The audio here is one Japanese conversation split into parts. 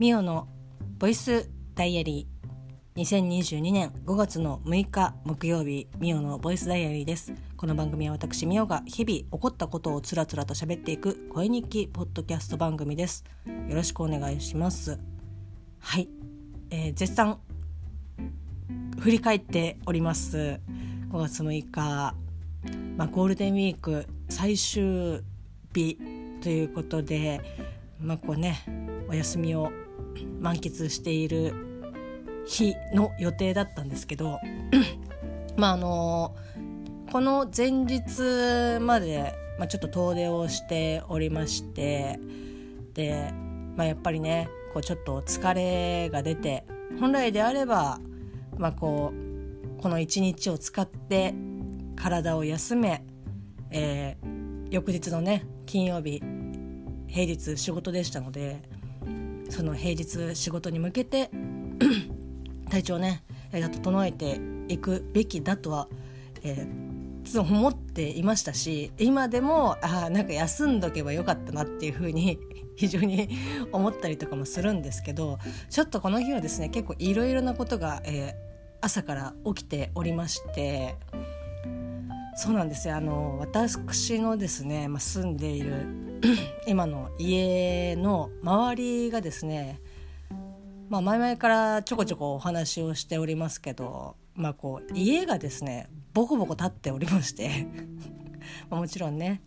ミオのボイスダイアリー、2022年5月の6日木曜日、ミオのボイスダイアリーです。この番組は私ミオが日々起こったことをつらつらと喋っていく声日記ポッドキャスト番組です。よろしくお願いします。はい、絶賛振り返っております。5月6日、ゴールデンウィーク最終日ということで、こうね、お休みを満喫している日の予定だったんですけどこの前日まで、ちょっと遠出をしておりまして、で、やっぱりね、ちょっと疲れが出て、本来であれば、この一日を使って体を休め、翌日のね、金曜日平日仕事でしたので、その平日仕事に向けて体調をね、整えていくべきだとは、思っていましたし、今でも休んどけばよかったなっていう風に非常に思ったりとかもするんですけど、ちょっとこの日はですね、結構いろいろなことが、朝から起きておりまして、そうなんですよ。私のですね、住んでいる今の家の周りがですね、前々からちょこちょこお話をしておりますけど、家がですね、ボコボコ立っておりましてもちろんね、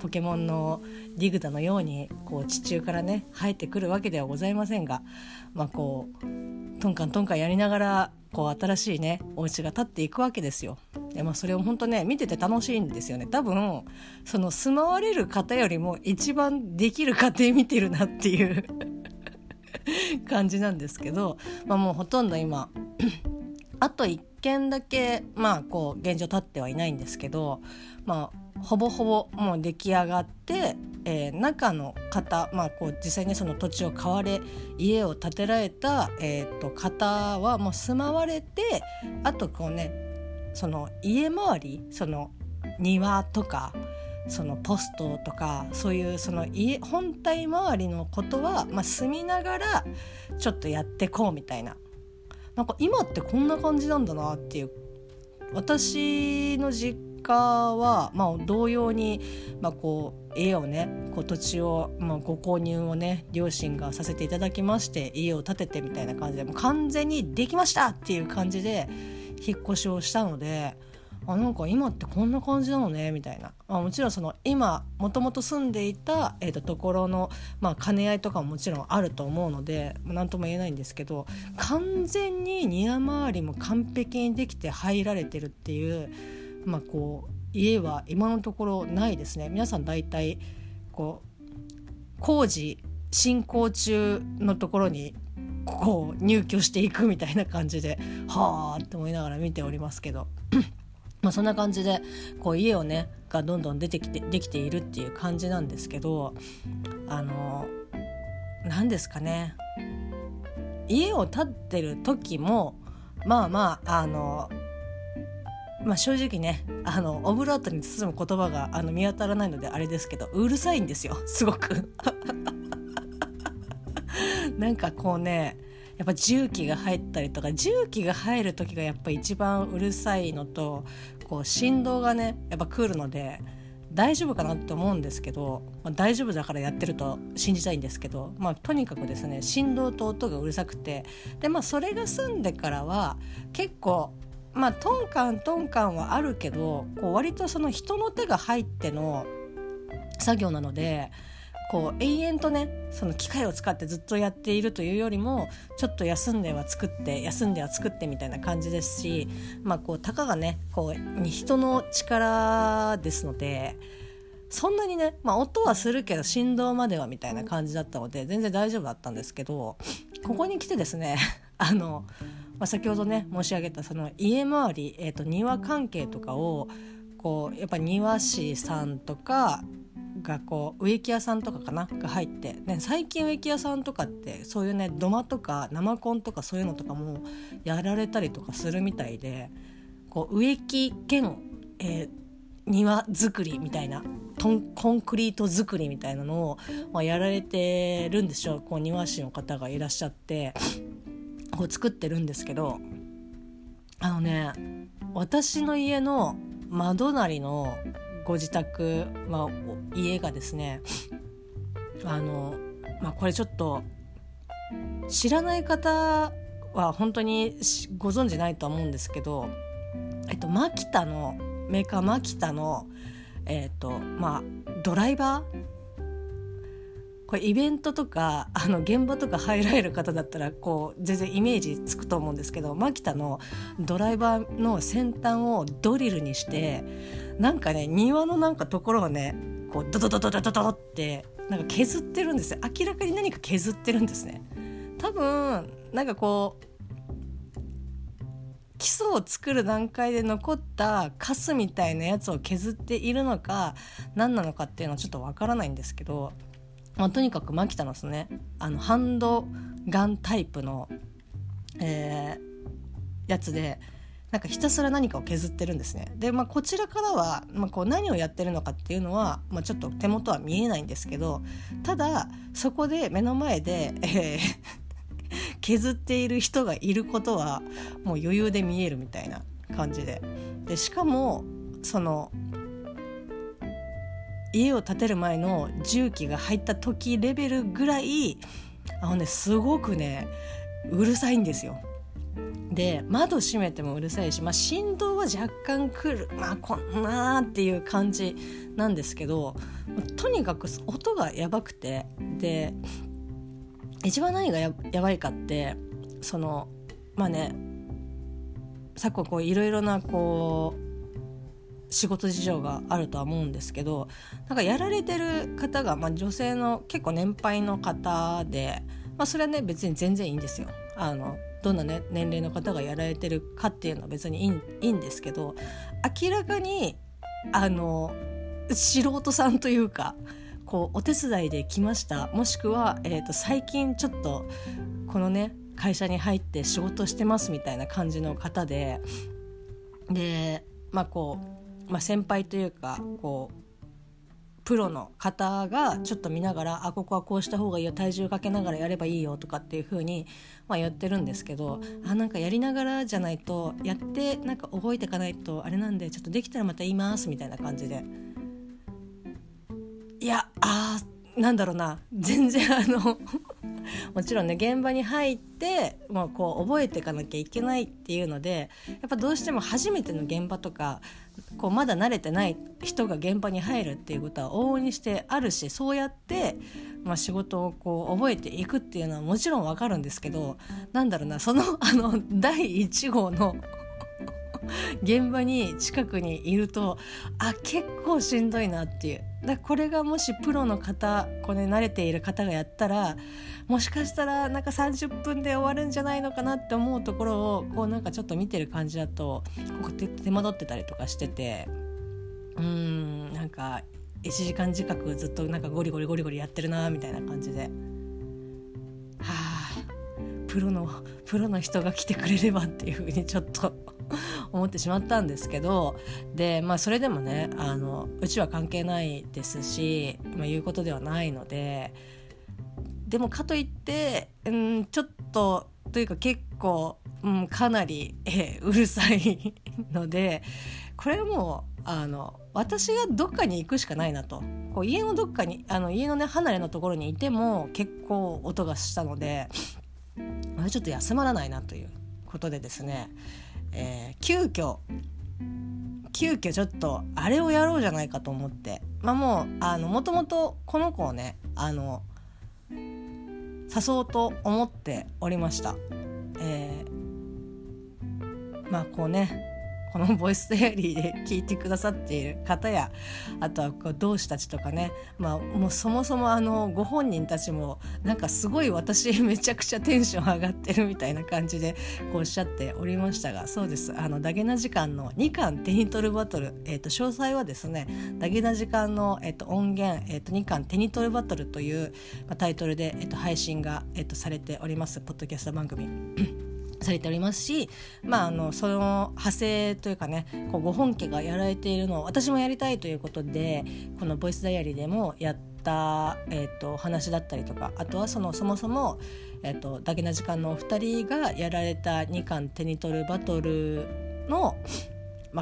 ポケモンのディグダのように地中からね生えてくるわけではございませんが、トンカントンカンやりながら新しいねお家が建っていくわけですよ。で、それを本当ね、見てて楽しいんですよね。多分その住まわれる方よりも一番できる家庭見てるなっていう感じなんですけど、もうほとんど今あと1軒だけ現状建ってはいないんですけど、ほぼほぼもう出来上がって、中の方、実際にその土地を買われ家を建てられた、方はもう住まわれて、あとその家周り、その庭とかそのポストとか、そういうその家本体周りのことは、住みながらちょっとやってこうみたいな、今ってこんな感じなんだなっていう。私の実家は、同様に、家をね、土地を、ご購入をね、両親がさせていただきまして、家を建ててみたいな感じで、もう完全にできましたっていう感じで引っ越しをしたので、今ってこんな感じなのねみたいな、もちろんその今もともと住んでいた、ところの、兼ね合いとかももちろんあると思うので何とも言えないんですけど、完全に庭周りも完璧にできて入られてるっていう、家は今のところないですね。皆さん大体工事進行中のところに入居していくみたいな感じで、はーって思いながら見ておりますけどそんな感じで家をねがどんどん出てきてできているっていう感じなんですけど、何ですかね、家を建ってる時も正直ね、オブラートに包む言葉が見当たらないのであれですけど、うるさいんですよ、すごくやっぱ重機が入ったりとか、重機が入る時がやっぱ一番うるさいのと、振動がねやっぱ来るので大丈夫かなって思うんですけど、大丈夫だからやってると信じたいんですけど、とにかくですね、振動と音がうるさくて、で、それが済んでからは結構トンカントンカンはあるけど、割とその人の手が入っての作業なので、永遠とねその機械を使ってずっとやっているというよりも、ちょっと休んでは作って休んでは作ってみたいな感じですし、たかがね人の力ですので、そんなにね、音はするけど振動まではみたいな感じだったので全然大丈夫だったんですけど、ここに来てですね先ほどね申し上げたその家周り、庭関係とかをやっぱ庭師さんとかが植木屋さんとかかなが入って、ね、最近植木屋さんとかってそういうね土間とか生コンとかそういうのとかもやられたりとかするみたいで、植木兼、庭作りみたいな、コンクリート作りみたいなのを、まあ、やられてるんでしょう。こう庭師の方がいらっしゃってこう作ってるんですけど、あのね、私の家の窓なりのご自宅、まあ、家がですね、まあ、これちょっと知らない方は本当にご存じないとは思うんですけど、マキタのメーカーマキタの、まあ、ドライバー、これイベントとか現場とか入られる方だったらこう全然イメージつくと思うんですけど、マキタのドライバーの先端をドリルにしてなんかね、庭のなんかところをねこうドドドドドドドってなんか削ってるんですよ。明らかに何か削ってるんですね。多分なんかこう基礎を作る段階で残ったカスみたいなやつを削っているのか何なのかっていうのはちょっとわからないんですけど、まあ、とにかくマキタのですね、ハンドガンタイプの、やつでなんかひたすら何かを削ってるんですね。で、まあ、こちらからは、まあ、こう何をやってるのかっていうのは、まあ、ちょっと手元は見えないんですけど、ただそこで目の前で、削っている人がいることはもう余裕で見えるみたいな感じで、でしかもその家を建てる前の重機が入った時レベルぐらいね、すごくねうるさいんですよ。で窓閉めてもうるさいし、まあ、振動は若干来る、まあ、こんなっていう感じなんですけど、とにかく音がやばくて、で一番何が やばいかってそのまあね、昨今いろいろなこう仕事事情があるとは思うんですけど、なんかやられてる方が、まあ、女性の結構年配の方で、まあ、それはね別に全然いいんですよ。どんな、ね、年齢の方がやられてるかっていうのは別にいいんですけど、明らかに素人さんというかこうお手伝いで来ました、もしくは、最近ちょっとこのね会社に入って仕事してますみたいな感じの方で、でまあこうまあ、先輩というかこうプロの方がちょっと見ながら、あここはこうした方がいいよ、体重かけながらやればいいよとかっていう風にまあやってるんですけど、あなんかやりながらじゃないとやってなんか覚えていかないとあれなんで、ちょっとできたらまた言いますみたいな感じで、いやあなんだろうな、全然もちろんね現場に入ってもうこう覚えていかなきゃいけないっていうので、やっぱどうしても初めての現場とかこうまだ慣れてない人が現場に入るっていうことは往々にしてあるし、そうやって、まあ、仕事をこう覚えていくっていうのはもちろんわかるんですけど、なんだろうな、その第1号の現場に近くにいると、あ結構しんどいなっていう、だこれがもしプロの方、これ慣れている方がやったらもしかしたらなんか30分で終わるんじゃないのかなって思うところをこうなんかちょっと見てる感じだとこう手間取ってたりとかしてて、なんか1時間近くずっとなんかゴリゴリやってるなみたいな感じで、はあプロの人が来てくれればっていうふうにちょっと思ってしまったんですけど、で、まあ、それでもねうちは関係ないですし、まあ、言うことではないので、でもかといってちょっとというか結構、かなり、うるさいので、これはもう私がどっかに行くしかないなと、こう家のどっかに家のね離れのところにいても結構音がしたので、これちょっと休まらないなということでですね、急遽ちょっとあれをやろうじゃないかと思って、まあ、もうもともとこの子をね誘おうと思っておりました。まあこうねこのボイスダイアリーで聞いてくださっている方や、あとは同志たちとかね、まあ、もうそもそもご本人たちもなんかすごい私めちゃくちゃテンション上がってるみたいな感じでこうおっしゃっておりましたが、そうです、ダゲな時間の2巻テニトルバトル、詳細はですねダゲな時間の、音源、2巻テニトルバトルという、まあ、タイトルで、配信が、されておりますポッドキャスト番組されておりますし、その派生というかね、こうご本家がやられているのを私もやりたいということで、このボイスダイアリーでもやった、話だったりとか、あとはそもそも、だけな時間のお二人がやられた2巻手に取るバトルの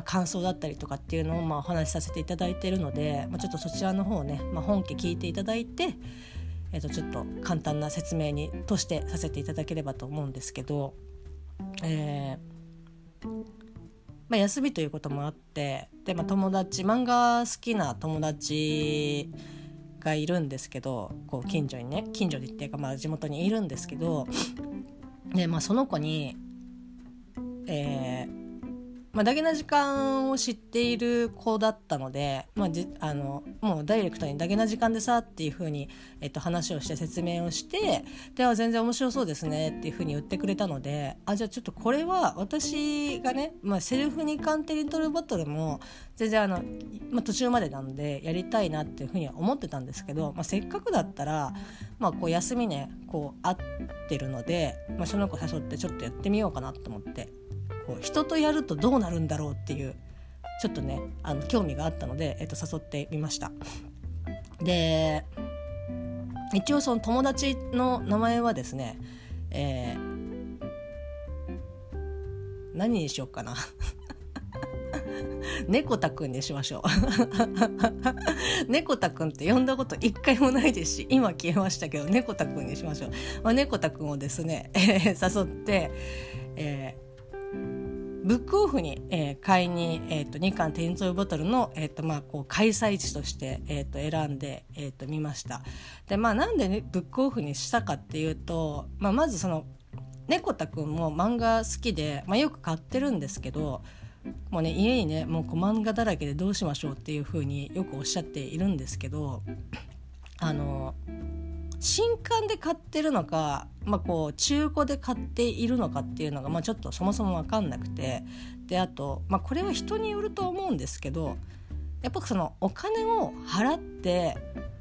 感想だったりとかっていうのをお話しさせていただいているので、ちょっとそちらの方をね、本家聞いていただいて、ちょっと簡単な説明にとしてさせていただければと思うんですけど、休みということもあって、で、友達、漫画好きな友達がいるんですけど、こう近所にね、近所でっていうか、地元にいるんですけど、で、その子に、だけな時間を知っている子だったので、もうダイレクトにだけな時間でさっていう風に、話をして説明をして、では全然面白そうですねっていう風に言ってくれたので、じゃあちょっとこれは私がね、セルフ2巻手に取るバトルも全然途中までなんでやりたいなっていう風には思ってたんですけど、せっかくだったら、こう休みね、こう会ってるので、その子誘ってちょっとやってみようかなと思って、人とやるとどうなるんだろうっていう、ちょっとね、興味があったので、誘ってみました。で、一応その友達の名前はですね、何にしようかな猫田くんにしましょう猫田くんって呼んだこと一回もないですし、今消えましたけど、猫田くんにしましょう。猫田くんをですね、誘って、ブックオフに、買いに、2巻手に取るバトルの、開催地として、選んで、見ました。で、なんで、ね、ブックオフにしたかっていうと、まずその猫田くんも漫画好きで、よく買ってるんですけど、もうね、家にね、もう漫画だらけでどうしましょうっていう風によくおっしゃっているんですけど、新刊で買ってるのか、中古で買っているのかっていうのが、ちょっとそもそも分かんなくて、で、あと、これは人によると思うんですけど、やっぱそのお金を払って、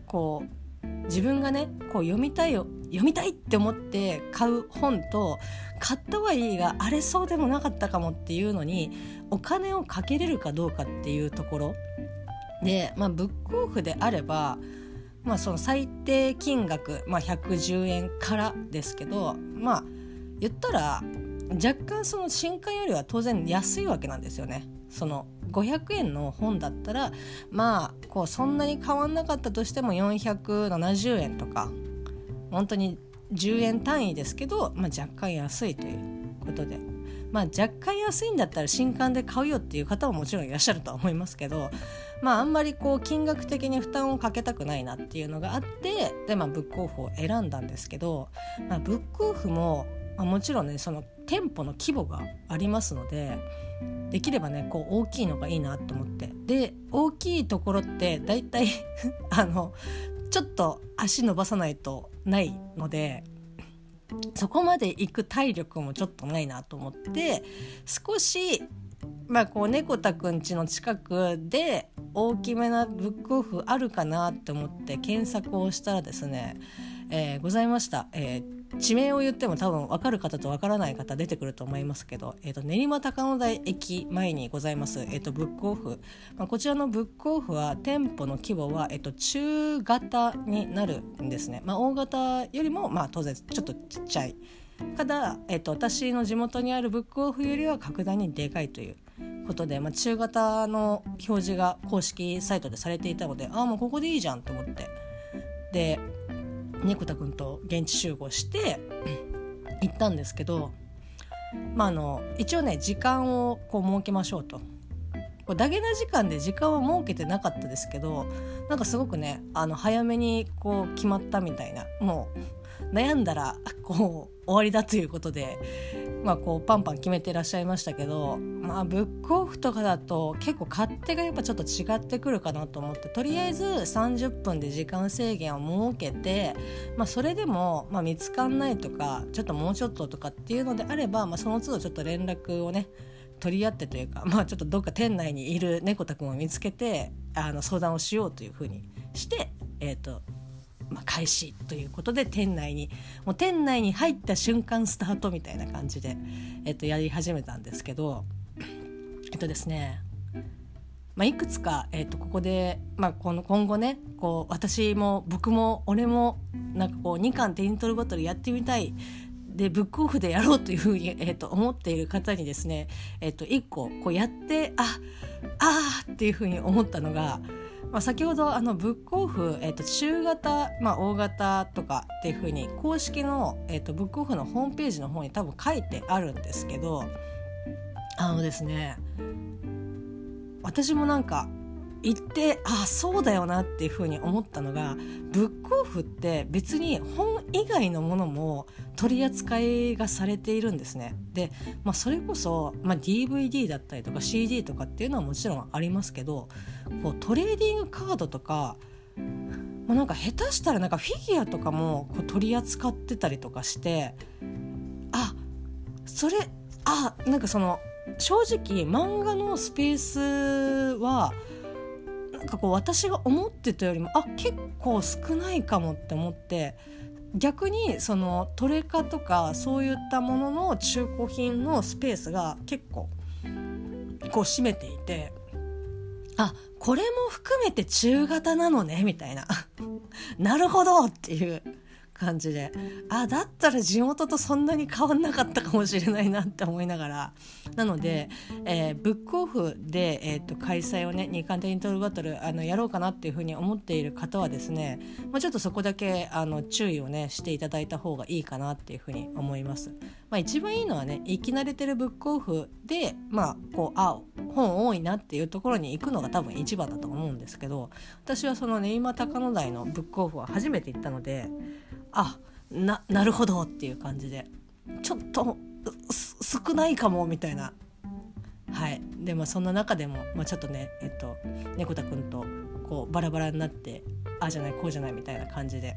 こう自分がね、こう読みたいって思って買う本と、買ったはいいが、あれそうでもなかったかもっていうのにお金をかけれるかどうかっていうところで、ブックオフであれば、その最低金額、110円からですけど、言ったら若干その新刊よりは当然安いわけなんですよね。その500円の本だったら、こうそんなに変わんなかったとしても470円とか、本当に10円単位ですけど、若干安いということで、若干安いんだったら新刊で買うよっていう方ももちろんいらっしゃるとは思いますけど、あんまりこう金額的に負担をかけたくないなっていうのがあって、で、ブックオフを選んだんですけど、ブックオフも、もちろんね、その店舗の規模がありますので、できればね、こう大きいのがいいなと思って、で、大きいところってだいたいちょっと足伸ばさないとないので、そこまで行く体力もちょっとないなと思って、少し、こう猫田くん家の近くで大きめなブックオフあるかなって思って検索をしたらですね、ございました、地名を言っても多分分かる方と分からない方出てくると思いますけど、練馬高野台駅前にございます、ブックオフ、こちらのブックオフは店舗の規模は、中型になるんですね。大型よりも、当然ちょっとちっちゃい、ただ、私の地元にあるブックオフよりは格段にでかいということで、中型の表示が公式サイトでされていたので、もうここでいいじゃんと思って、で、猫田くんと現地集合して行ったんですけど、一応ね、時間をこう設けましょうと、こうだけな時間で時間を設けてなかったですけど、なんかすごくね、早めにこう決まったみたいな、もう悩んだらこう終わりだということで、こうパンパン決めてらっしゃいましたけど、ブックオフとかだと結構勝手がやっぱちょっと違ってくるかなと思って、とりあえず30分で時間制限を設けて、それでも、見つかんないとか、ちょっともうちょっととかっていうのであれば、その都度ちょっと連絡をね取り合ってというか、ちょっとどっか店内にいる猫田くんを見つけて相談をしようというふうにして、開始ということで店内に入った瞬間スタートみたいな感じで、やり始めたんですけど、ですね、いくつか、ここで、今後ね、こう私も僕も俺もなんかこう2巻手に取るごとにやってみたいでブックオフでやろうというふうに、思っている方にですね、1個こうやってあーっていうふうに思ったのが、先ほどブックオフ、中型、大型とかっていうふうに公式の、ブックオフのホームページの方に多分書いてあるんですけど、ですね、私もなんか行ってそうだよなっていうふうに思ったのが、ブックオフって別に本以外のものも取り扱いがされているんですね。で、それこそ、DVD だったりとか CD とかっていうのはもちろんありますけど、こうトレーディングカードとか、なんか下手したらなんかフィギュアとかもこう取り扱ってたりとかして、なんかその正直漫画のスペースはなんかこう私が思ってたよりも結構少ないかもって思って、逆にそのトレカとかそういったものの中古品のスペースが結構こう占めていて、これも含めて中型なのねみたいななるほどっていう感じで、だったら地元とそんなに変わんなかったかもしれないなって思いながら、なので、ブックオフで、開催をね、日刊テントルバトルやろうかなっていうふうに思っている方はですね、ちょっとそこだけ注意をねしていただいた方がいいかなっていうふうに思います。一番いいのはね、行き慣れてるブックオフで本多いなっていうところに行くのが多分一番だと思うんですけど、私はそのね、今高野台のブックオフは初めて行ったので、なるほどっていう感じで、ちょっと少ないかもみたいな。で、そんな中でも、ちょっとね、猫田くんとこうバラバラになって、ああじゃないこうじゃないみたいな感じで、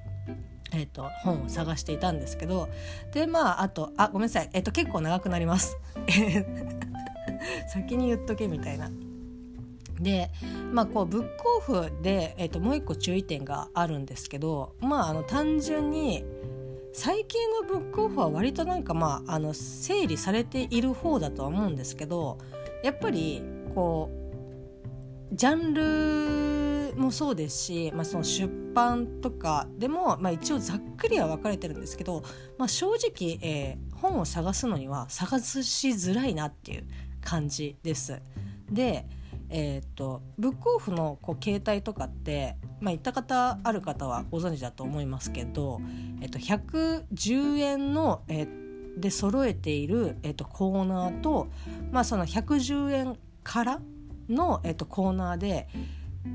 本を探していたんですけど、でごめんなさい、結構長くなります先に言っとけみたいな。で、こうブックオフで、もう一個注意点があるんですけど、単純に最近のブックオフは割となんか整理されている方だとは思うんですけど、やっぱりこうジャンルもそうですし、その出版とかでも、一応ざっくりは分かれてるんですけど、正直、本を探すのには探しづらいなっていう感じです。で、ブックオフのこう携帯とかって、行った方ある方はご存知だと思いますけど、110円の、で揃えている、コーナーと、その110円からの、コーナーで、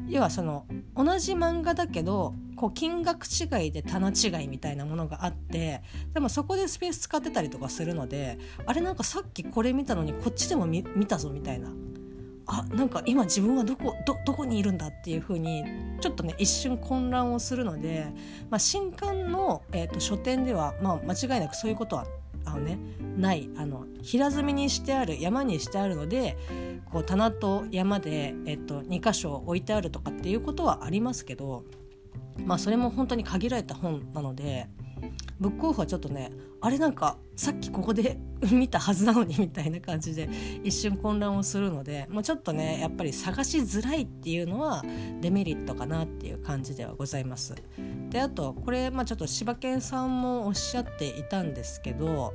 要はその同じ漫画だけどこう金額違いで棚違いみたいなものがあって、でもそこでスペース使ってたりとかするので、あれなんかさっきこれ見たのにこっちでも 見たぞみたいな、なんか今自分はどこにいるんだっていう風にちょっとね一瞬混乱をするので、新刊の、書店では、間違いなくそういうことはない、平積みにしてある、山にしてあるので、こう棚と山で、2箇所置いてあるとかっていうことはありますけど、それも本当に限られた本なので、ブックオフはちょっとね、あれなんかさっきここで見たはずなのにみたいな感じで一瞬混乱をするので、ちょっとねやっぱり探しづらいっていうのはデメリットかなっていう感じではございます。で、あとこれ、ちょっと柴犬さんもおっしゃっていたんですけど、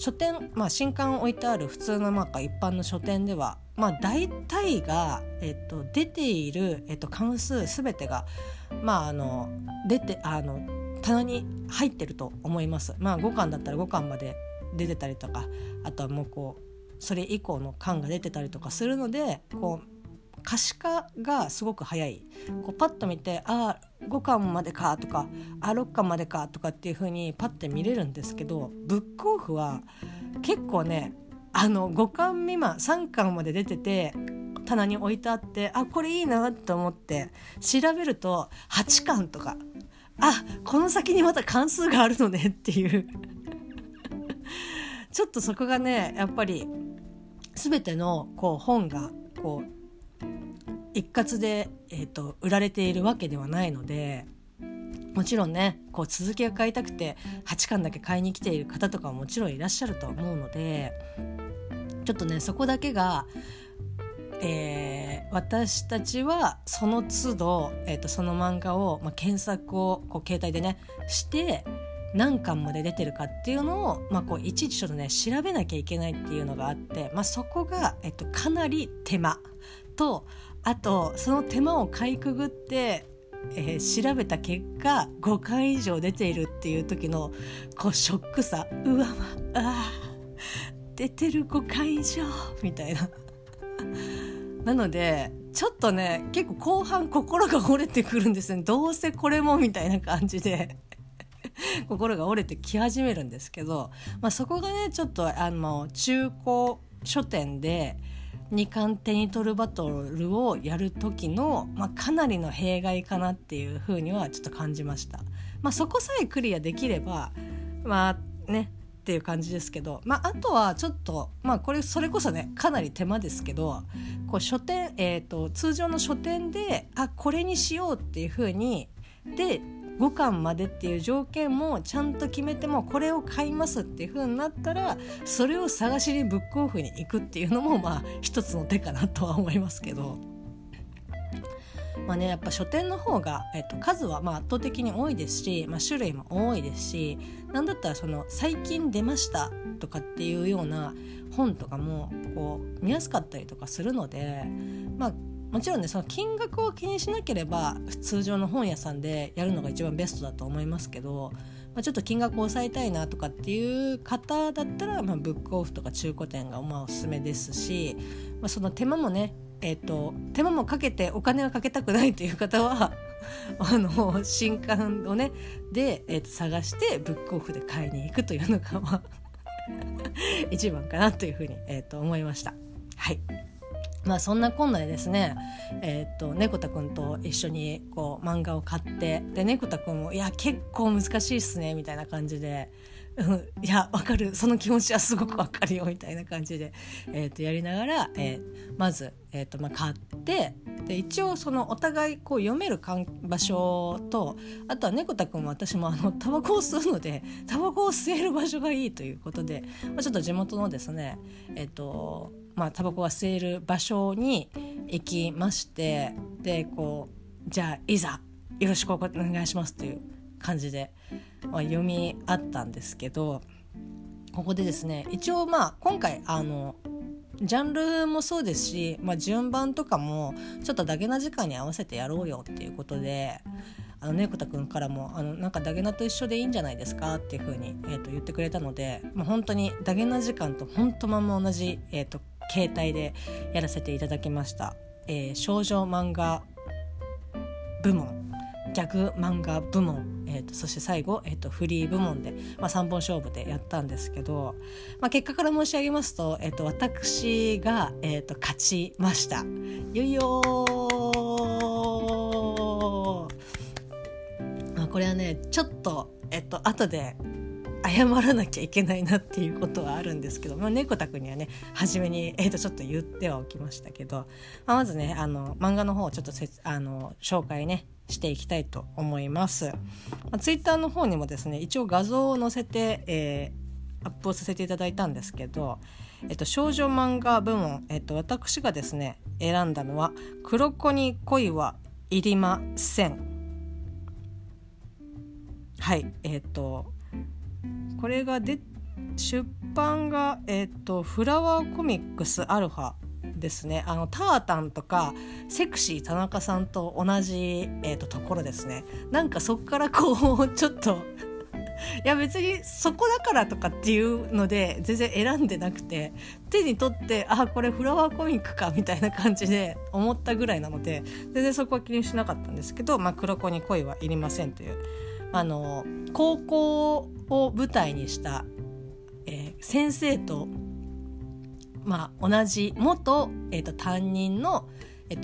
書店、新刊を置いてある普通の一般の書店では、大体が、出ている、関数全てが、棚に入ってると思います。5巻だったら5巻まで出てたりとか、あとはもうこうそれ以降の巻が出てたりとかするので、こう可視化がすごく早い、こうパッと見て5巻までかとか6巻までかとかっていう風にパッて見れるんですけど、ブックオフは結構ね、5巻未満3巻まで出てて棚に置いてあって、これいいなと思って調べると8巻とか、この先にまた関数があるのねっていうちょっとそこがね、やっぱり全てのこう本がこう一括で、売られているわけではないので、もちろんね、こう続きを買いたくて8巻だけ買いに来ている方とかももちろんいらっしゃると思うので、ちょっとねそこだけが、私たちはその都度、その漫画を、検索をこう携帯でねして何巻まで出てるかっていうのを、こういちいちちょっとね調べなきゃいけないっていうのがあって、そこが、かなり手間と、あとその手間をかいくぐって、調べた結果5回以上出ているっていう時のこうショックさ、出てる5回以上みたいななのでちょっとね結構後半心が折れてくるんですね。どうせこれもみたいな感じで心が折れてき始めるんですけど、そこがねちょっと中古書店で2巻手に取るバトルをやる時の、かなりの弊害かなっていう風にはちょっと感じました。そこさえクリアできればねっていう感じですけど、あとはちょっとこれそれこそねかなり手間ですけど、こう書店、通常の書店でこれにしようっていう風にで5巻までっていう条件もちゃんと決めてもこれを買いますっていう風になったらそれを探しにブックオフに行くっていうのも一つの手かなとは思いますけど、やっぱ書店の方が、数は圧倒的に多いですし、種類も多いですし、なんだったらその最近出ましたとかっていうような本とかもこう見やすかったりとかするので、もちろんねその金額を気にしなければ通常の本屋さんでやるのが一番ベストだと思いますけど、ちょっと金額を抑えたいなとかっていう方だったら、ブックオフとか中古店がおすすめですし、その手間もね、手間もかけてお金はかけたくないという方は新刊をねで、探してブックオフで買いに行くというのが一番かなというふうに、思いました。はい。そんなこんなでですね、猫田くんと一緒にこう漫画を買ってで猫田くんもいや結構難しいっすねみたいな感じで、いやわかるその気持ちはすごくわかるよみたいな感じで、やりながら、まず、買ってで一応そのお互いこう読める場所とあとは猫田くんも私もタバコを吸うのでタバコを吸える場所がいいということで、ちょっと地元のですねタバコが吸える場所に行きまして、でこうじゃあいざよろしくお願いしますという感じで、読み合ったんですけど、ここでですね一応今回ジャンルもそうですし、順番とかもちょっとダゲな時間に合わせてやろうよっていうことで、猫田くんからもなんかダゲナと一緒でいいんじゃないですかっていう風に、言ってくれたので、本当にダゲな時間と本当まんま同じ、携帯でやらせていただきました。少女漫画部門、ギャグ漫画部門、そして最後、フリー部門で、3本勝負でやったんですけど、結果から申し上げますと、私が、勝ちました。よいよー、これはねちょっと、後で謝らなきゃいけないなっていうことはあるんですけど、猫田くんにはね初めに、ちょっと言ってはおきましたけど、まずね漫画の方をちょっと紹介ねしていきたいと思います。ツイッターの方にもですね一応画像を載せて、アップをさせていただいたんですけど、少女漫画部門、私がですね選んだのは黒子に恋はいりません。はい、これが出版が、フラワーコミックスアルファですね。タータンとかセクシー田中さんと同じ、ところですね。なんかそっからこうちょっといや別にそこだからとかっていうので全然選んでなくて、手に取ってこれフラワーコミックかみたいな感じで思ったぐらいなので全然そこは気にしなかったんですけど、黒子に恋はいりませんという高校を舞台にした、先生と、同じ元、担任の、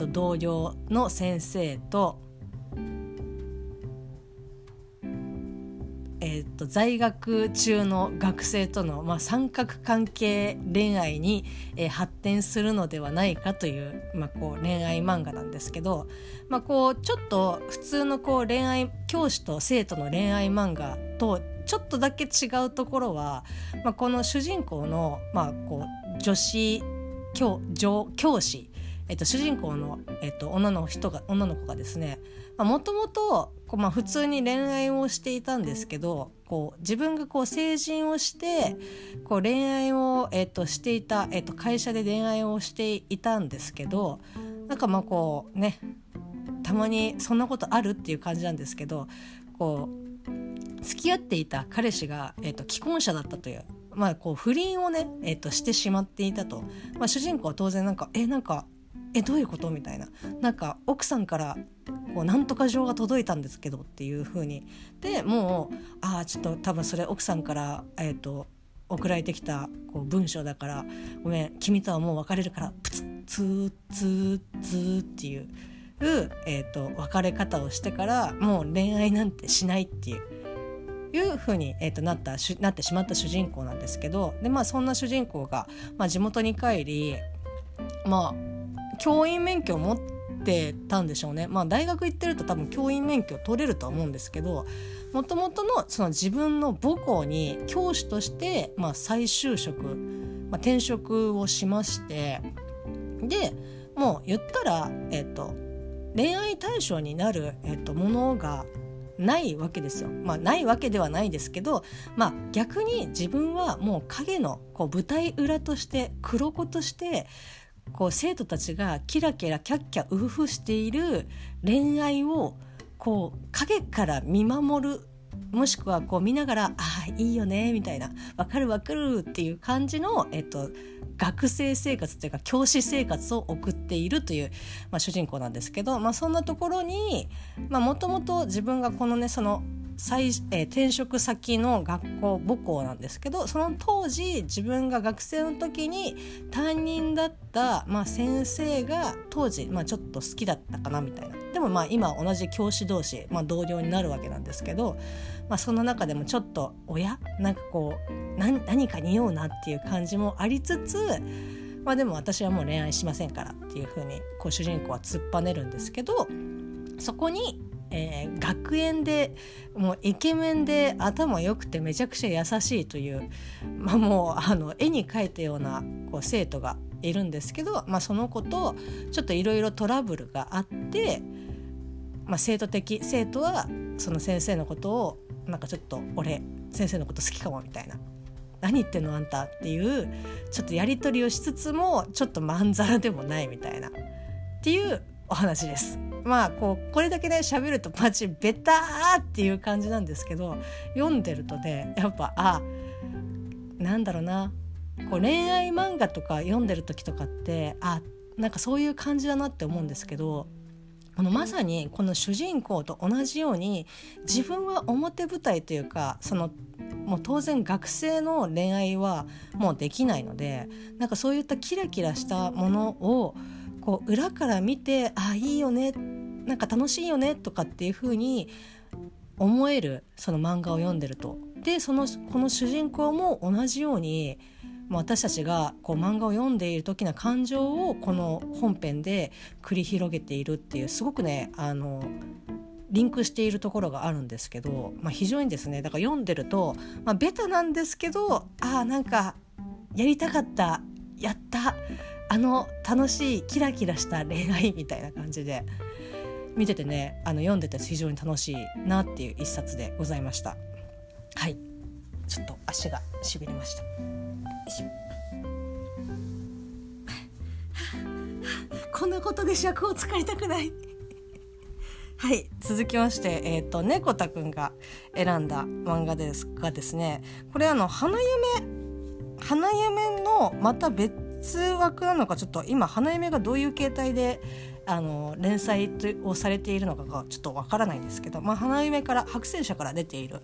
同僚の先生と、在学中の学生との、三角関係恋愛に、発展するのではないかという、恋愛漫画なんですけど、ちょっと普通の恋愛教師と生徒の恋愛漫画とちょっとだけ違うところは、この主人公の、女子教師、主人公の、女の子がですね、もともと普通に恋愛をしていたんですけど、自分が成人をして恋愛を、していた、会社で恋愛をしていたんですけど、たまにそんなことあるっていう感じなんですけど、付き合っていた彼氏が、既婚者だったという。不倫をね、してしまっていたと、主人公は当然どういうことみたいな、奥さんからなんとか状が届いたんですけどっていう風にで、もうちょっと多分それ奥さんから送られてきた文章だから、ごめん君とはもう別れるから、プツッツーツーツーっていう、別れ方をしてから、もう恋愛なんてしないっていう風に、なってしまった主人公なんですけど、で、そんな主人公が、地元に帰り、教員免許を持ってたんでしょうね。大学行ってると多分教員免許取れるとは思うんですけど、もともとのその自分の母校に教師として、再就職、転職をしまして、でもう言ったら、恋愛対象になる、ものがないわけですよ。ないわけではないですけど、逆に自分はもう影の舞台裏として、黒子として、生徒たちがキラキラキャッキャウフフしている恋愛を影から見守る、もしくは見ながら、いいよねみたいな、わかるわかるっていう感じの、学生生活というか教師生活を送っているという、主人公なんですけど、そんなところに、もともと自分が転職先の学校、母校なんですけど、その当時自分が学生の時に担任だった、先生が当時、ちょっと好きだったかなみたいな、でも今同じ教師同士、同僚になるわけなんですけど、そんな中でもちょっと親何か匂うなっていう感じもありつつ、でも私はもう恋愛しませんからっていう風に主人公は突っぱねるんですけど、そこに学園でもうイケメンで頭良くてめちゃくちゃ優しいという、もう絵に描いたような生徒がいるんですけど、その子とちょっといろいろトラブルがあって、生徒はその先生のことをちょっと俺先生のこと好きかもみたいな、何言ってんのあんたっていうちょっとやり取りをしつつもちょっとまんざらでもないみたいなっていうお話です。これだけね喋るとパチベターっていう感じなんですけど、読んでるとねやっぱなんだろうな、恋愛漫画とか読んでる時とかってそういう感じだなって思うんですけど、まさにこの主人公と同じように自分は表舞台というか、もう当然学生の恋愛はもうできないので、そういったキラキラしたものを裏から見て、いいよね、楽しいよねとかっていう風に思える、その漫画を読んでると。でこの主人公も同じように、私たちが漫画を読んでいる時の感情をこの本編で繰り広げているっていう、すごくねリンクしているところがあるんですけど、非常にですね、だから読んでると、ベタなんですけど、やりたかったやった楽しいキラキラした恋愛みたいな感じで見ててね、読んでて非常に楽しいなっていう一冊でございました。はい、ちょっと足がしびれました。こんなことで尺を使いたくないはい、続きまして、猫田くんが選んだ漫画ですがですね、これ花嫁のまた別枠なのか、ちょっと今花嫁がどういう形態で連載をされているのかがちょっとわからないんですけど、花嫁から白泉社から出ている、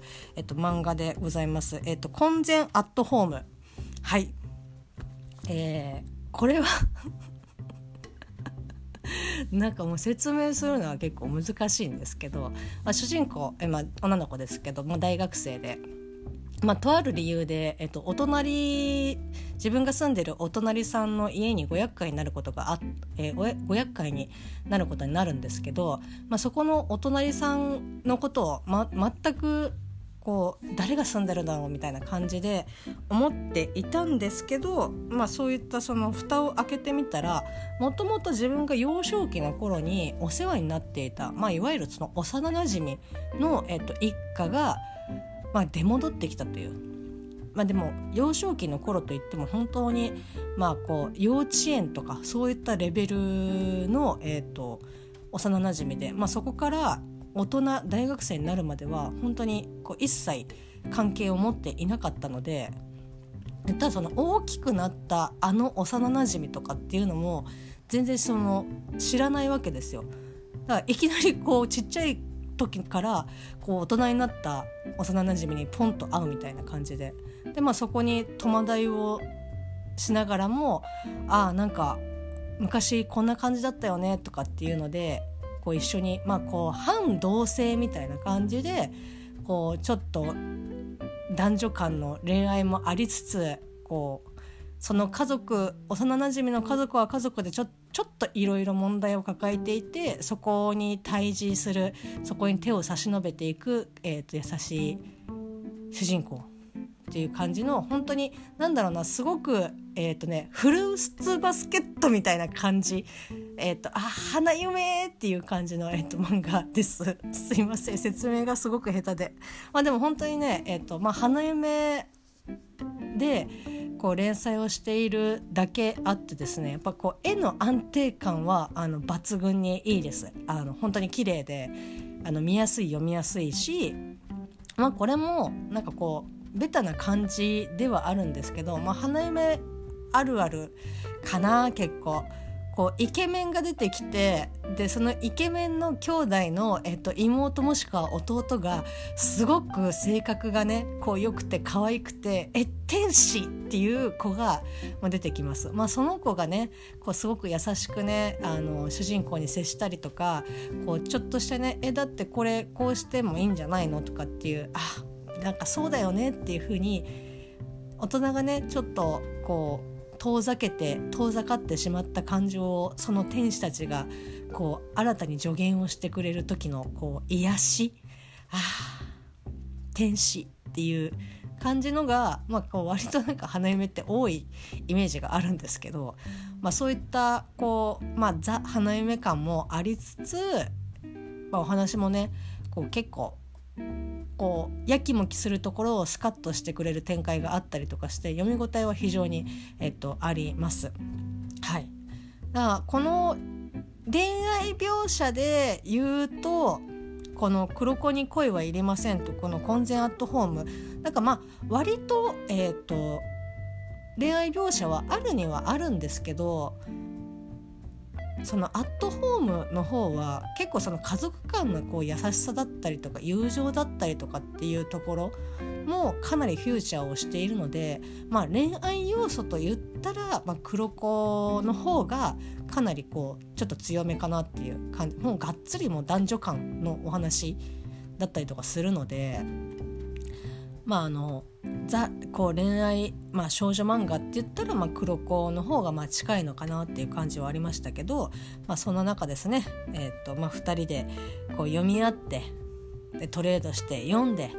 漫画でございます。婚前アットホーム、はい、これはなんかもう説明するのは結構難しいんですけど、主人公女の子ですけど、大学生で、とある理由で、自分が住んでるお隣さんの家にご厄介になることになるんですけど、そこのお隣さんのことを、全くこう誰が住んでるだろうみたいな感じで思っていたんですけど、そういったその蓋を開けてみたら、もともと自分が幼少期の頃にお世話になっていた、いわゆるその幼なじみの、一家が、出戻ってきたという、でも幼少期の頃といっても本当に、幼稚園とかそういったレベルの、幼なじみで、そこから大人、大学生になるまでは本当にこう一切関係を持っていなかったので、ただその大きくなったあの幼なじみとかっていうのも全然その知らないわけですよ。だからいきなりこうちっちゃい時からこう大人になった幼なじみにポンと会うみたいな感じで、そこに戸惑いをしながらも、なんか昔こんな感じだったよねとかっていうので、こう一緒に、こう半同性みたいな感じでこうちょっと男女間の恋愛もありつつ、こうその家族、幼なじみの家族は家族でちょっといろいろ問題を抱えていて、そこに対峙する、そこに手を差し伸べていく、優しい主人公っていう感じの、本当になんだろうな、すごくフルーツバスケットみたいな感じ、花嫁っていう感じの、漫画です。すいません、説明がすごく下手で、でも本当にね、花嫁でこう連載をしているだけあってですね、やっぱこう絵の安定感は抜群にいいです。本当に綺麗で、見やすい、読みやすいし、これもなんかこうベタな感じではあるんですけど、花嫁あるあるかな。結構こうイケメンが出てきて、でそのイケメンの兄弟の、妹もしくは弟がすごく性格がねこう良くて可愛くて、天使っていう子が出てきます。その子がねこうすごく優しくね、主人公に接したりとか、こうちょっとしてね、だってこれこうしてもいいんじゃないのとかっていう、なんかそうだよねっていう風に大人がねちょっとこう遠ざかってしまった感情を、その天使たちがこう新たに助言をしてくれる時のこう癒し、天使っていう感じのが、こう割となんか花嫁って多いイメージがあるんですけど、そういったこう、ザ花嫁感もありつつ、お話もねこう結構こうやきもきするところをスカッとしてくれる展開があったりとかして、読み応えは非常に、あります。はい、だからこの恋愛描写で言うと、この黒子に恋はいりませんと、この婚前アットホームなんか、割と、恋愛描写はあるにはあるんですけど、そのアットホームの方は結構その家族間のこう優しさだったりとか友情だったりとかっていうところもかなりフューチャーをしているので、恋愛要素と言ったら、黒子の方がかなりこうちょっと強めかなっていう感じ、もうがっつりもう男女間のお話だったりとかするので、こう恋愛、少女漫画って言ったら、黒子の方が近いのかなっていう感じはありましたけど、その中ですね、2人でこう読み合って、でトレードして読んで、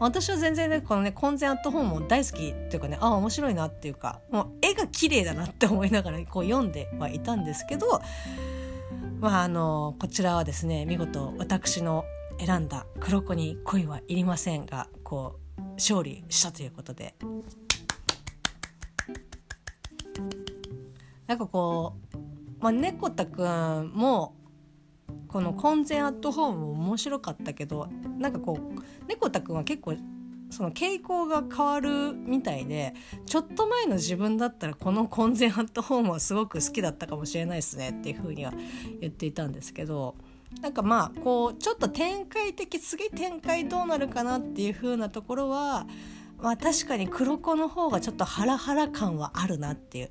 私は全然ねこのね婚前アットホームも大好きっていうかね、面白いなっていうか、もう絵が綺麗だなって思いながらこう読んではいたんですけど、こちらはですね、見事私の選んだ黒子に恋はいりませんがこう勝利したということで、なんかこう、猫太くんもこの婚前アットホームも面白かったけど、なんかこう猫太くんは結構その傾向が変わるみたいで、ちょっと前の自分だったらこの婚前アットホームはすごく好きだったかもしれないですねっていう風には言っていたんですけど、なんかこうちょっと展開的、次展開どうなるかなっていう風なところは、確かに黒子の方がちょっとハラハラ感はあるなっていう、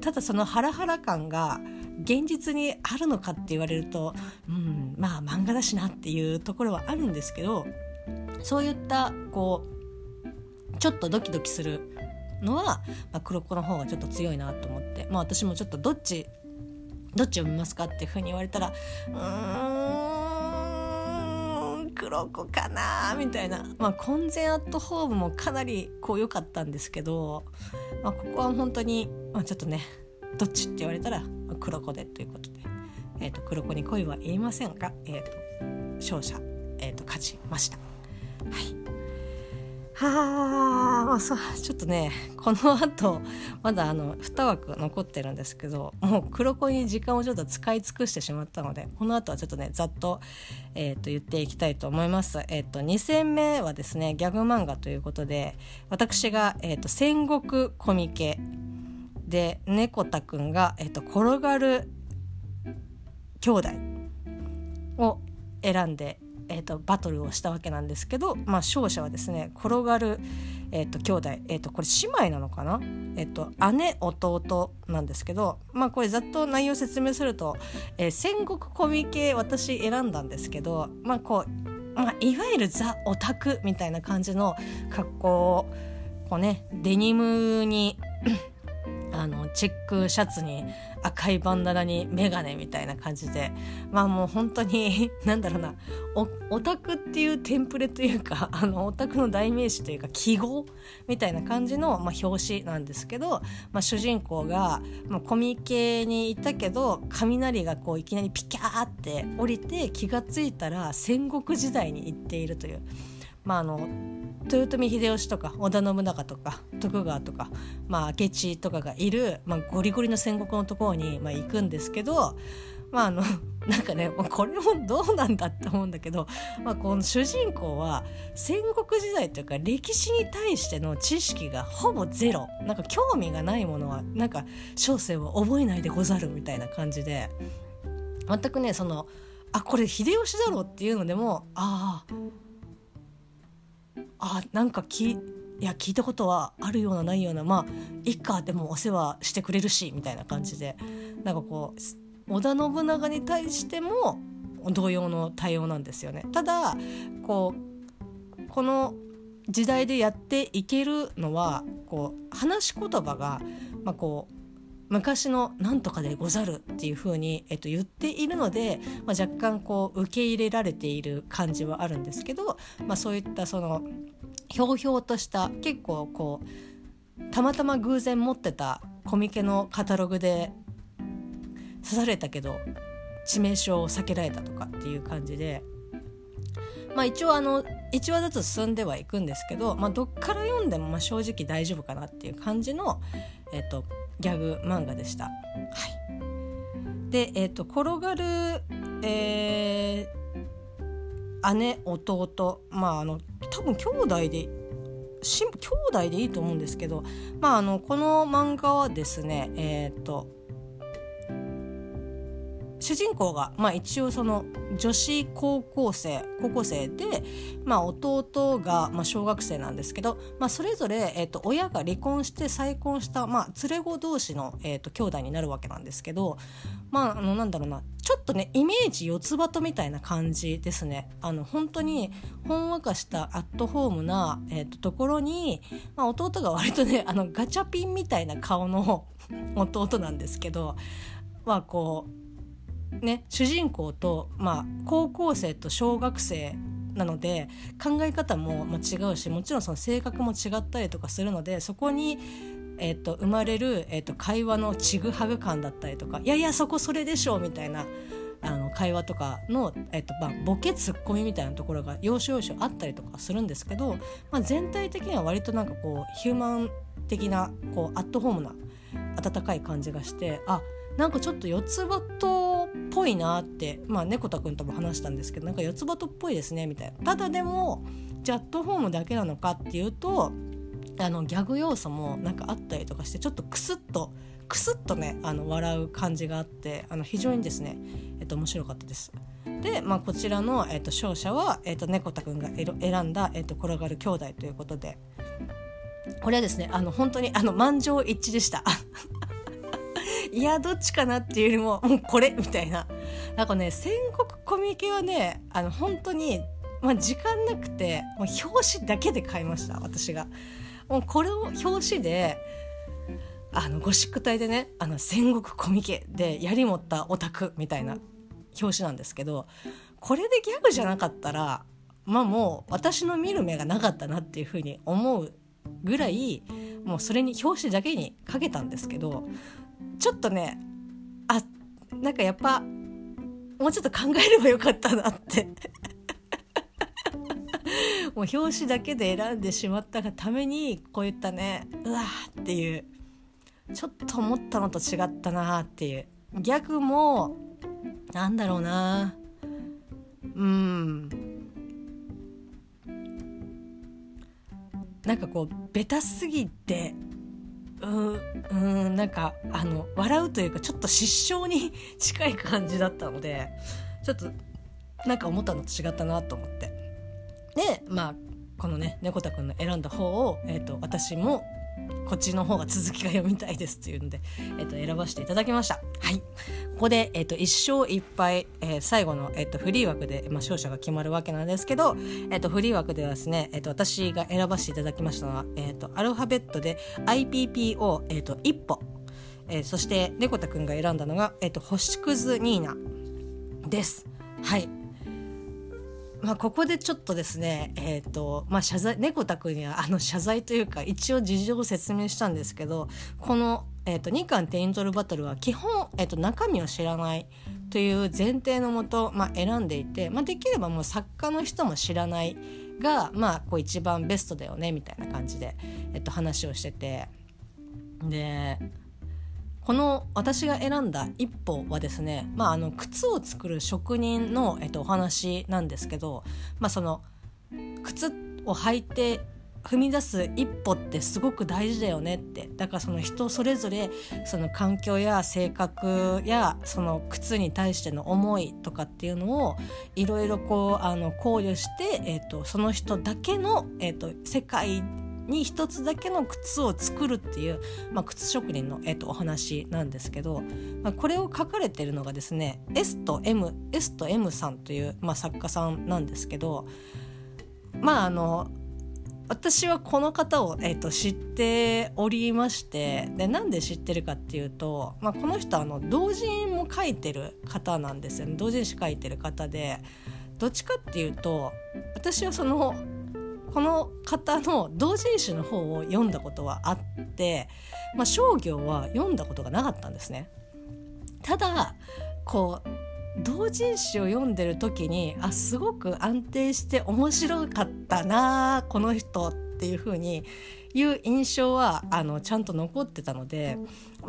ただそのハラハラ感が現実にあるのかって言われると、まあ漫画だしなっていうところはあるんですけど、そういったこうちょっとドキドキするのは、黒子の方がちょっと強いなと思って、私もちょっとどっち読みますかっていうふうに言われたら、黒子かなみたいな、婚前アットホームもかなりこう良かったんですけど、ここは本当に、ちょっとね、どっちって言われたら黒子でということで、黒子に恋は言いませんが、勝者、勝ちました。ちょっとねこの後まだ2枠残ってるんですけど、もう黒子に時間をちょっと使い尽くしてしまったので、この後はちょっとねざっと、言っていきたいと思います。2戦目はですねギャグ漫画ということで、私が、戦国コミケで猫太くんが、転がる兄弟を選んでバトルをしたわけなんですけど、勝者はですね転がる、兄弟、これ姉妹なのかな、姉弟なんですけど、これざっと内容説明すると、戦国コミケ私選んだんですけど、いわゆるザ・オタクみたいな感じの格好をこう、デニムにチェックシャツに赤いバンダナにメガネみたいな感じで、もう本当に何だろうな、オタクっていうテンプレというか、オタクの代名詞というか記号みたいな感じの、表紙なんですけど、主人公が、コミケにいたけど雷がこういきなりピキャーって降りて、気がついたら戦国時代に行っているという。豊臣秀吉とか織田信長とか徳川とか、明智とかがいる、ゴリゴリの戦国のところに、行くんですけど、なんかねこれもどうなんだって思うんだけど、この主人公は戦国時代というか歴史に対しての知識がほぼゼロ、なんか興味がないものはなんか小生は覚えないでござるみたいな感じで、全くねこれ秀吉だろうっていうのでも聞いたことはあるようなないような、いっかでもお世話してくれるしみたいな感じで、なんかこう織田信長に対しても同様の対応なんですよね。ただこの時代でやっていけるのは話し言葉が、昔のなんとかでござるっていう風に、言っているので、若干受け入れられている感じはあるんですけど、そういったそのひょうひょうとした結構たまたま偶然持ってたコミケのカタログで刺されたけど致命傷を避けられたとかっていう感じで、一応1話ずつ進んではいくんですけど、どっから読んでも正直大丈夫かなっていう感じのギャグ漫画でした。で、転がる、姉弟、多分兄弟でいいと思うんですけど、この漫画はですね、主人公が、一応その女子高校生で、弟が、小学生なんですけど、それぞれ、親が離婚して再婚した、連れ子同士の、兄弟になるわけなんですけど、なんだろうな、ちょっとねイメージ四つ鳩みたいな感じですね。本当にほんわかしたアットホームな、ところに、弟が割とねガチャピンみたいな顔の弟なんですけど、主人公と、高校生と小学生なので考え方も、違うし、もちろんその性格も違ったりとかするので、そこに、生まれる、会話のちぐはぐ感だったりとか、いやいやそこそれでしょみたいな会話とかの、ボケツッコミみたいなところが要所要所あったりとかするんですけど、全体的には割となんかヒューマン的なアットホームな温かい感じがして、なんかちょっと四つ鳩っぽいなって、猫太くんとも話したんですけど、なんか四つ鳩っぽいですねみたいな。ただでもジャットフォームだけなのかっていうと、ギャグ要素もなんかあったりとかして、ちょっとクスッとね笑う感じがあって、非常にですね、面白かったです。で、こちらの、勝者は、猫太くんが選んだ、転がる兄弟ということで、これはですね本当に満場一致でしたいやどっちかなっていうよりももうこれみたいな、なんかね戦国コミケはね本当に、時間なくてもう表紙だけで買いました。私がもうこれを表紙でゴシック体でね戦国コミケで槍持ったオタクみたいな表紙なんですけど、これでギャグじゃなかったらもう私の見る目がなかったなっていうふうに思うぐらい、もうそれに表紙だけにかけたんですけど、ちょっとねなんかやっぱもうちょっと考えればよかったなってもう表紙だけで選んでしまったがために、こういったねうわーっていうちょっと思ったのと違ったなっていうギャグもなんだろうな、なんかこうベタすぎてなんか笑うというかちょっと失笑に近い感じだったので、ちょっとなんか思ったのと違ったなと思って、でこのね猫太くんの選んだ方を、私もこっちの方が続きが読みたいですっていうので、選ばせていただきました。はい、ここで、1勝1敗、最後の、フリー枠で、勝者が決まるわけなんですけど、フリー枠ではですね、私が選ばせていただきましたのは、アルファベットで IPPO、IPPO、そして猫太くんが選んだのが、星屑ニーナです。はい。ここでちょっとですね、謝罪、猫太くんには謝罪というか一応事情を説明したんですけど、この、2巻テイントルバトルは基本、中身を知らないという前提のもと、選んでいて、できればもう作家の人も知らないが、こう一番ベストだよねみたいな感じで、話をしてて、でこの私が選んだ一歩はですね、靴を作る職人の、お話なんですけど、その靴を履いて踏み出す一歩ってすごく大事だよねって、だからその人それぞれその環境や性格やその靴に対しての思いとかっていうのをいろいろこう考慮して、その人だけの、世界に一つだけの靴を作るっていう、靴職人の、お話なんですけど、これを書かれているのがですね Sと M さんという、作家さんなんですけど、私はこの方を、知っておりまして、でなんで知ってるかっていうと、この人は同人も書いてる方なんですよね。同人誌書いてる方で、どっちかっていうと私はこの方の同人誌の方を読んだことはあって、商業は読んだことがなかったんですね。ただこう同人誌を読んでる時にすごく安定して面白かったなこの人っていう風にいう印象はちゃんと残ってたので、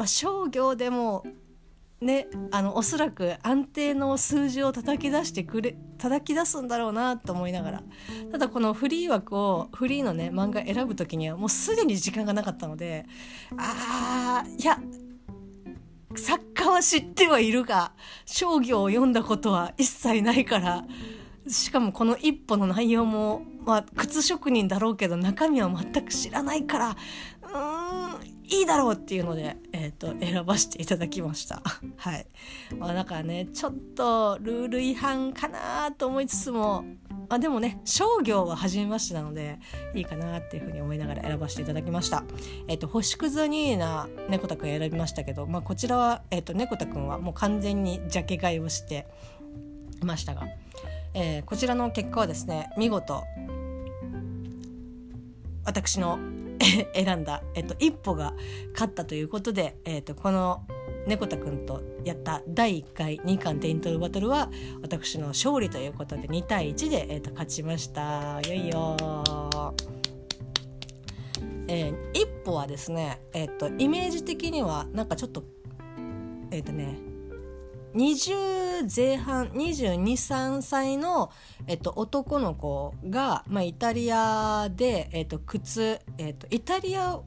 商業でもね、おそらく安定の数字を叩き出すんだろうなと思いながら、ただこのフリー枠をフリーのね漫画選ぶときにはもうすでに時間がなかったので、いや作家は知ってはいるが商業を読んだことは一切ないから、しかもこの一歩の内容も、靴職人だろうけど中身は全く知らないからいいだろうっていうので、選ばせていただきましたはい、だからねちょっとルール違反かなと思いつつも、でもね商業は初めましてなのでいいかなっていうふうに思いながら選ばせていただきました。星屑ニーナ猫太くん選びましたけど、こちらは、猫太くんはもう完全にジャケ買いをしていましたが、こちらの結果はですね、見事私の選んだ、一歩が勝ったということで、この猫太くんとやった第1回2巻テイントルバトルは私の勝利ということで2対1で、勝ちました。よいよー、一歩はですね、イメージ的にはなんかちょっとね20前半22、3歳の、男の子が、イタリアで、靴、イタリア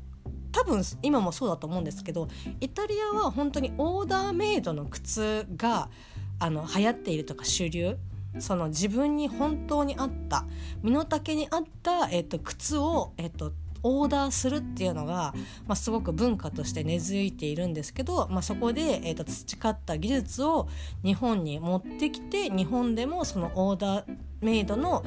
多分今もそうだと思うんですけど、イタリアは本当にオーダーメイドの靴が流行っているとか主流、その自分に本当に合った身の丈に合った、靴を、オーダーするっていうのが、すごく文化として根付いているんですけど、そこで、培った技術を日本に持ってきて、日本でもそのオーダーメイドの、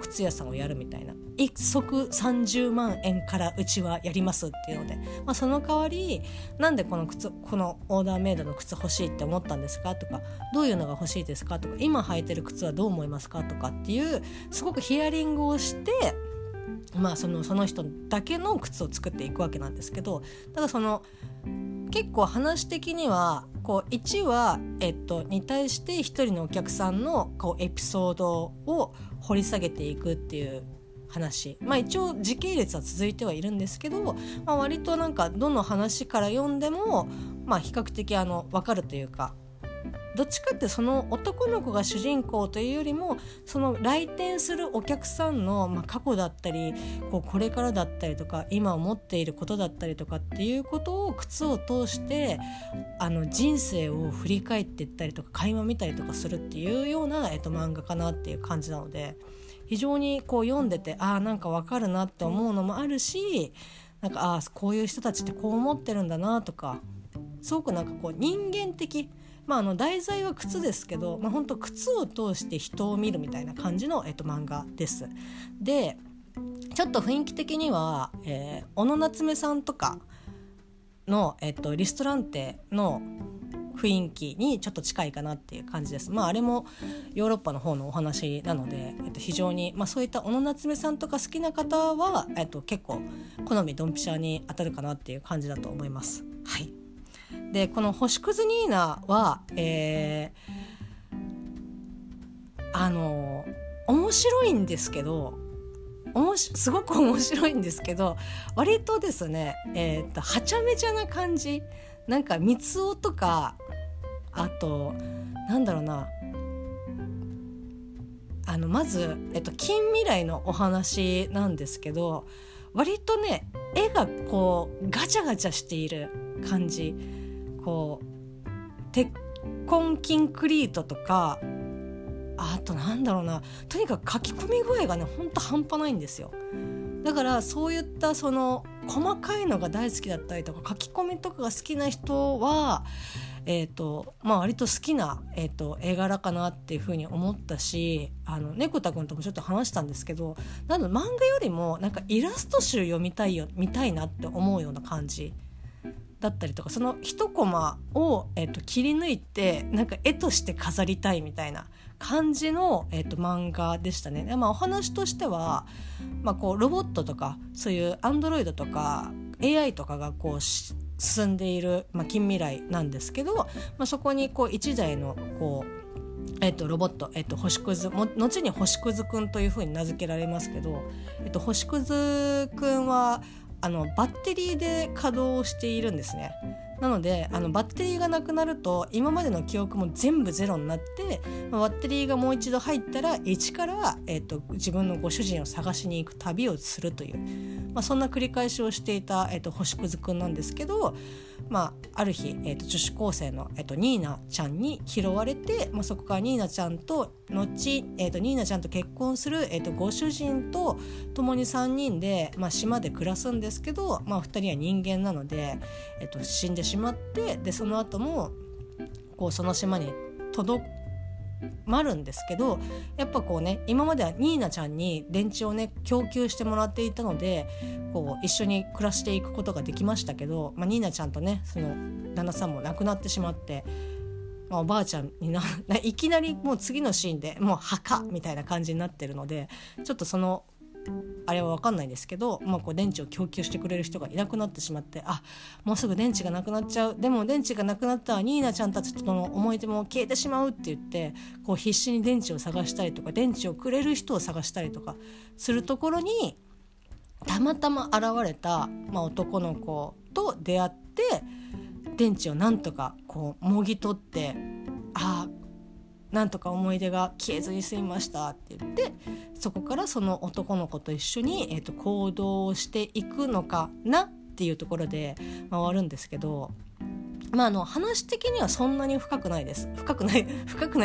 靴屋さんをやるみたいな、一足30万円からうちはやりますっていうので、その代わりなんでこのオーダーメイドの靴欲しいって思ったんですかとか、どういうのが欲しいですかとか、今履いてる靴はどう思いますかとかっていう、すごくヒアリングをして、その人だけの靴を作っていくわけなんですけど、ただその結構話的にはこう1は、に対して1人のお客さんのこうエピソードを掘り下げていくっていう話、一応時系列は続いてはいるんですけど、割となんかどの話から読んでも、比較的分かるというか、どっちかってその男の子が主人公というよりも、その来店するお客さんの、過去だったり、これからだったりとか、今思っていることだったりとかっていうことを靴を通して人生を振り返っていったりとか、会話見たりとかするっていうような、漫画かなっていう感じなので、非常にこう読んでて、なんか分かるなって思うのもあるし、なんかこういう人たちってこう思ってるんだなとか、すごくなんかこう人間的、題材は靴ですけど、本当靴を通して人を見るみたいな感じの、漫画です。で、ちょっと雰囲気的には、小野夏目さんとかの、リストランテの雰囲気にちょっと近いかなっていう感じです。あれもヨーロッパの方のお話なので、非常に、そういった小野夏目さんとか好きな方は、結構好みドンピシャに当たるかなっていう感じだと思います。はい。で、この星屑ニーナは、面白いんですけど、すごく面白いんですけど、割とですね、はちゃめちゃな感じ、なんか三つ男とか、あとなんだろうな、まず、近未来のお話なんですけど、割とね、絵がこうガチャガチャしている感じ、こう鉄痕キンクリートとか、あとなんだろうな、とにかく書き込み具合がね、ほんと半端ないんですよ。だからそういったその細かいのが大好きだったりとか、書き込みとかが好きな人は、割と好きな、絵柄かなっていうふうに思ったし、猫田君ともちょっと話したんですけど、なんか漫画よりもなんかイラスト集読みたいよ、見たいなって思うような感じだったりとか、その一コマを、切り抜いてなんか絵として飾りたいみたいな感じの、漫画でしたね。で、お話としては、こうロボットとか、そういうアンドロイドとか AI とかがこう進んでいる、近未来なんですけど、そこにこう一台のこうロボット、星屑、後に星屑くんというふうに名付けられますけど、星屑くんはバッテリーで稼働しているんですね。なのでバッテリーがなくなると、今までの記憶も全部ゼロになって、バッテリーがもう一度入ったら一から、自分のご主人を探しに行く旅をするという、そんな繰り返しをしていた、星屑くんなんですけど、ある日、女子高生の、ニーナちゃんに拾われて、そこからニーナちゃんと後、ニーナちゃんと結婚する、ご主人と共に3人で、島で暮らすんですけど、2人は人間なので、死んでしまって、でその後もこうその島に届まるんですけど、やっぱこうね、今まではニーナちゃんに電池をね、供給してもらっていたので、こう一緒に暮らしていくことができましたけど、ニーナちゃんとね、その旦那さんも亡くなってしまって。おばあちゃんにいきなりもう次のシーンでもう墓みたいな感じになってるので、ちょっとそのあれは分かんないですけど、こう電池を供給してくれる人がいなくなってしまって、もうすぐ電池がなくなっちゃう、でも電池がなくなったらニーナちゃんたちとの思い出も消えてしまうって言って、こう必死に電池を探したりとか、電池をくれる人を探したりとかするところに、たまたま現れた、男の子と出会って、電池をなんとかこうもぎ取って、なんとか思い出が消えずに済みましたって言って、そこからその男の子と一緒に、行動していくのかなっていうところで終わるんですけど、話的にはそんなに深くないです。深くない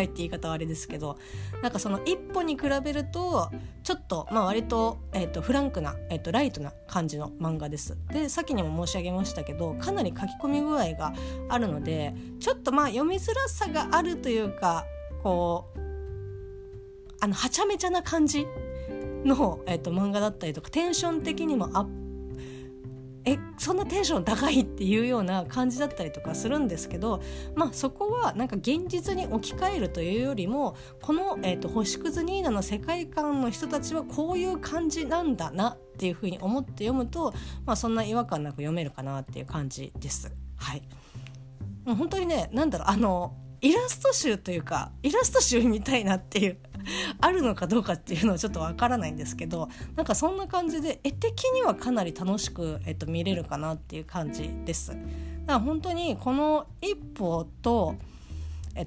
って言い方はあれですけど、なんかその一歩に比べるとちょっと、割と、フランクな、ライトな感じの漫画です。で、先にも申し上げましたけど、かなり書き込み具合があるので、ちょっと読みづらさがあるというか、こうはちゃめちゃな感じの、漫画だったりとか、テンション的にもそんなテンション高いっていうような感じだったりとかするんですけど、そこはなんか現実に置き換えるというよりも、この、星屑ニーナの世界観の人たちはこういう感じなんだなっていうふうに思って読むと、そんな違和感なく読めるかなっていう感じです。はい。もう本当にね、イラスト集というか、イラスト集みたいなっていうあるのかどうかっていうのはちょっとわからないんですけど、なんかそんな感じで絵的にはかなり楽しく、見れるかなっていう感じです。だから本当にこの一歩と、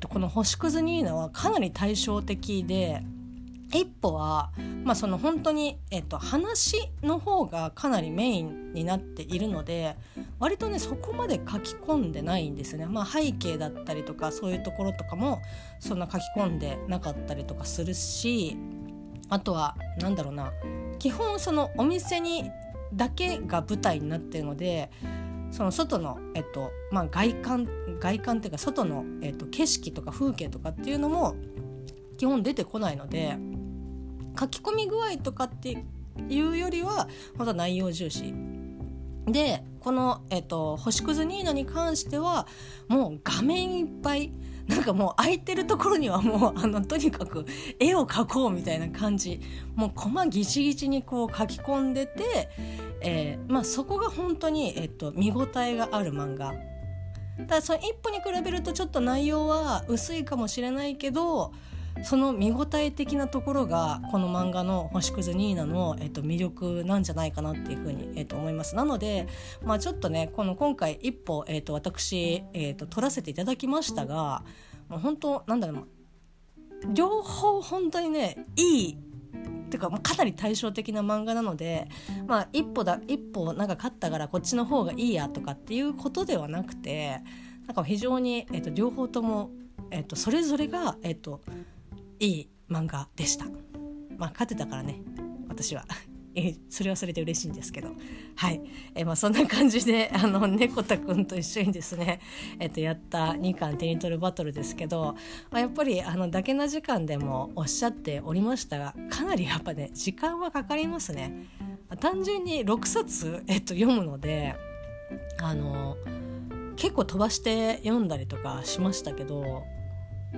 この星屑ニーナはかなり対照的で、一歩は、その本当に、話の方がかなりメインになっているので、割とねそこまで書き込んでないんですよね。背景だったりとかそういうところとかもそんな書き込んでなかったりとかするし、あとはなんだろうな、基本そのお店にだけが舞台になっているので、その外の、外観っていうか外の、景色とか風景とかっていうのも基本出てこないので、書き込み具合とかっていうよりはまた内容重視で、この、星屑ニーナに関してはもう画面いっぱい、なんかもう空いてるところにはもうとにかく絵を描こうみたいな感じ、もうコマギチギチにこう書き込んでて、そこが本当に、見応えがある漫画。ただその一歩に比べるとちょっと内容は薄いかもしれないけど、その見応え的なところがこの漫画の星屑ニーナの、魅力なんじゃないかなっていうふうに、思います。なので、ちょっとね今回一歩、私、取らせていただきましたが、もう本当なんだろう、両方本当にねいいっていうか、かなり対照的な漫画なので、一歩なんか勝ったからこっちの方がいいやとかっていうことではなくて、なんか非常に、両方とも、それぞれが、いい漫画でした。勝てたからね私はそれはそれで嬉しいんですけど、はい。そんな感じで猫田くんと一緒にですね、やった2巻手に取るバトルですけど、やっぱりだけな時間でもおっしゃっておりましたが、かなりやっぱね時間はかかりますね。単純に6冊、読むので結構飛ばして読んだりとかしましたけど、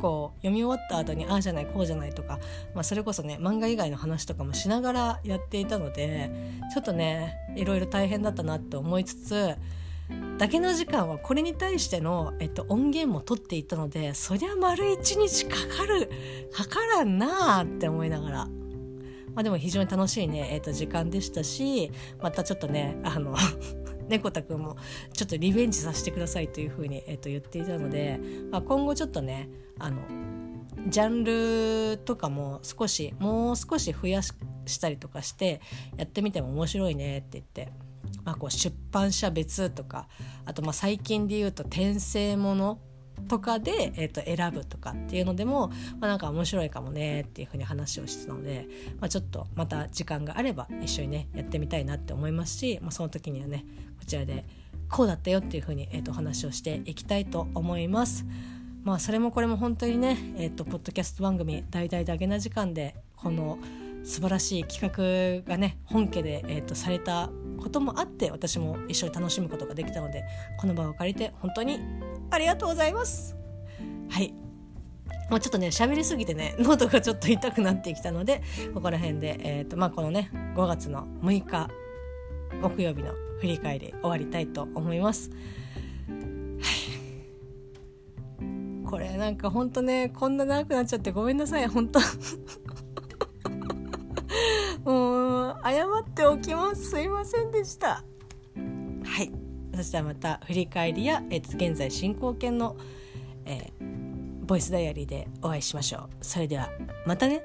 こう読み終わった後にああじゃないこうじゃないとか、それこそね漫画以外の話とかもしながらやっていたので、ちょっとねいろいろ大変だったなと思いつつ、だけの時間はこれに対しての、音源も取っていたので、そりゃ丸1日かからんなーって思いながら、でも非常に楽しいね、時間でしたし、またちょっとね猫田くんもちょっとリベンジさせてくださいというふうに、言っていたので、今後ちょっとねジャンルとかももう少し増やしたりとかしてやってみても面白いねって言って、こう出版社別とか、あと最近で言うと転生ものとかで、選ぶとかっていうのでも、なんか面白いかもねっていうふうに話をしてたので、ちょっとまた時間があれば一緒にねやってみたいなって思いますし、その時にはねこちらでこうだったよっていうふうに、話をしていきたいと思います。それもこれも本当にね、ポッドキャスト番組大々だけな時間でこの素晴らしい企画がね本家で、されたこともあって、私も一緒に楽しむことができたので、この場を借りて本当にありがとうございます。はい。もうちょっとね喋りすぎてね喉がちょっと痛くなってきたので、ここら辺で、このね5月の6日木曜日の振り返り終わりたいと思います。はい。これなんかほんとねこんな長くなっちゃってごめんなさいほんともう謝っておきます。すいませんでした。はい。そしたらまた振り返りや、現在進行形の、ボイスダイアリーでお会いしましょう。それではまたね。